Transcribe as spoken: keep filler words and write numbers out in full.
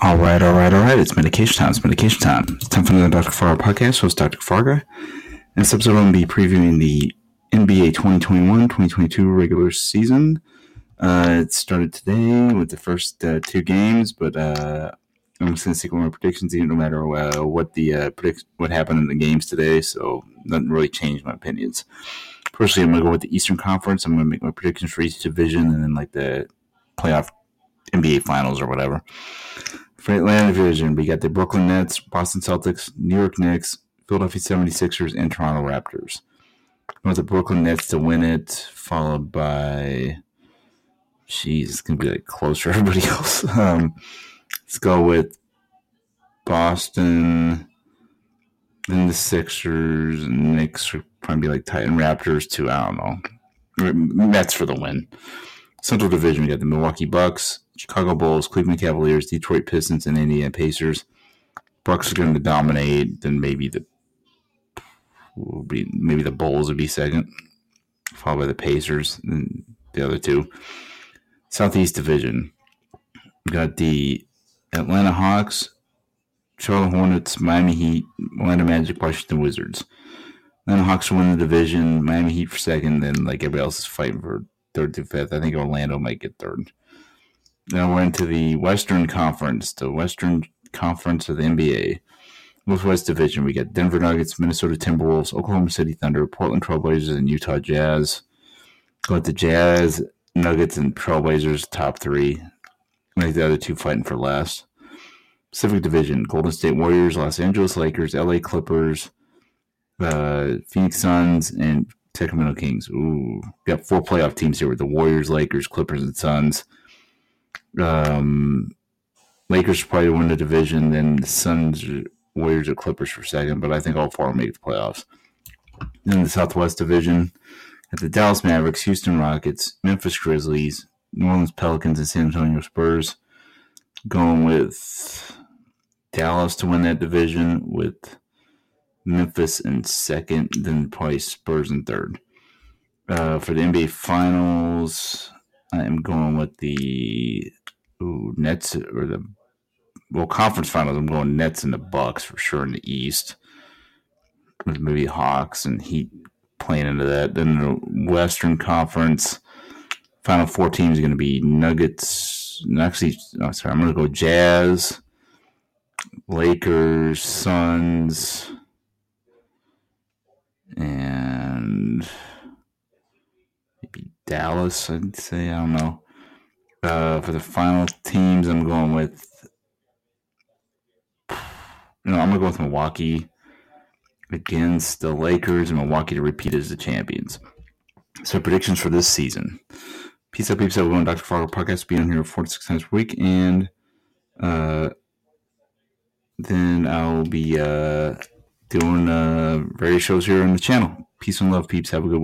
All right, all right, all right. It's medication time. It's medication time. It's time for another Doctor Farga podcast. Host Doctor Farga. In this episode, I'm going to be previewing the N B A twenty twenty-one twenty twenty-two regular season. Uh, it started today with the first uh, two games, but uh, I'm just going to stick with my predictions, even no matter uh, what the uh, predict- what happened in the games today. So nothing really changed my opinions. Personally, I'm going to go with the Eastern Conference. I'm going to make my predictions for each division, and then like the playoff N B A Finals or whatever. For Atlanta Division, we got the Brooklyn Nets, Boston Celtics, New York Knicks, Philadelphia 76ers, and Toronto Raptors. I want the Brooklyn Nets to win it, followed by... Jeez, it's going to be like close for everybody else. Um, let's go with Boston, then the Sixers, and Knicks would probably be like Titan Raptors too. I don't know. Nets for the win. Central Division, we got the Milwaukee Bucks, Chicago Bulls, Cleveland Cavaliers, Detroit Pistons, and Indiana Pacers. Bucks are going to dominate. Then maybe the maybe the Bulls would be second, followed by the Pacers and the other two. Southeast Division, we got the Atlanta Hawks, Charlotte Hornets, Miami Heat, Orlando Magic, Washington Wizards. Atlanta Hawks win the division. Miami Heat for second. Then like everybody else is fighting for third to fifth. I think Orlando might get third. Now we're into the Western Conference, the Western Conference of the N B A. Northwest Division, we got Denver Nuggets, Minnesota Timberwolves, Oklahoma City Thunder, Portland Trailblazers, and Utah Jazz. Go with the Jazz, Nuggets, and Trailblazers, top three. Like the other two fighting for last. Pacific Division, Golden State Warriors, Los Angeles Lakers, L A Clippers, uh, Phoenix Suns, and Sacramento Kings. Ooh, we got four playoff teams here with the Warriors, Lakers, Clippers, and Suns. Um, Lakers probably win the division, then the Suns, Warriors, or Clippers for second, but I think all four will make the playoffs. Then the Southwest Division, at the Dallas Mavericks, Houston Rockets, Memphis Grizzlies, New Orleans Pelicans, and San Antonio Spurs. Going with Dallas to win that division, with Memphis in second, then probably Spurs in third. Uh, for the N B A Finals, I am going with the ooh, Nets or the well conference finals. I'm going Nets and the Bucks for sure in the East. With maybe Hawks and Heat playing into that. Then the Western Conference final four teams are going to be Nuggets. Actually, no, sorry, I'm going to go Jazz, Lakers, Suns, and maybe Dallas. I'd say I don't know. Uh, for the final teams, I'm going with you know, I'm gonna go with Milwaukee against the Lakers and Milwaukee to repeat as the champions. So predictions for this season. Peace out, peeps. Everyone, Doctor Farga podcast will be on here four to six times a week, and uh, then I'll be uh, doing uh, various shows here on the channel. Peace and love, peeps. Have a good one.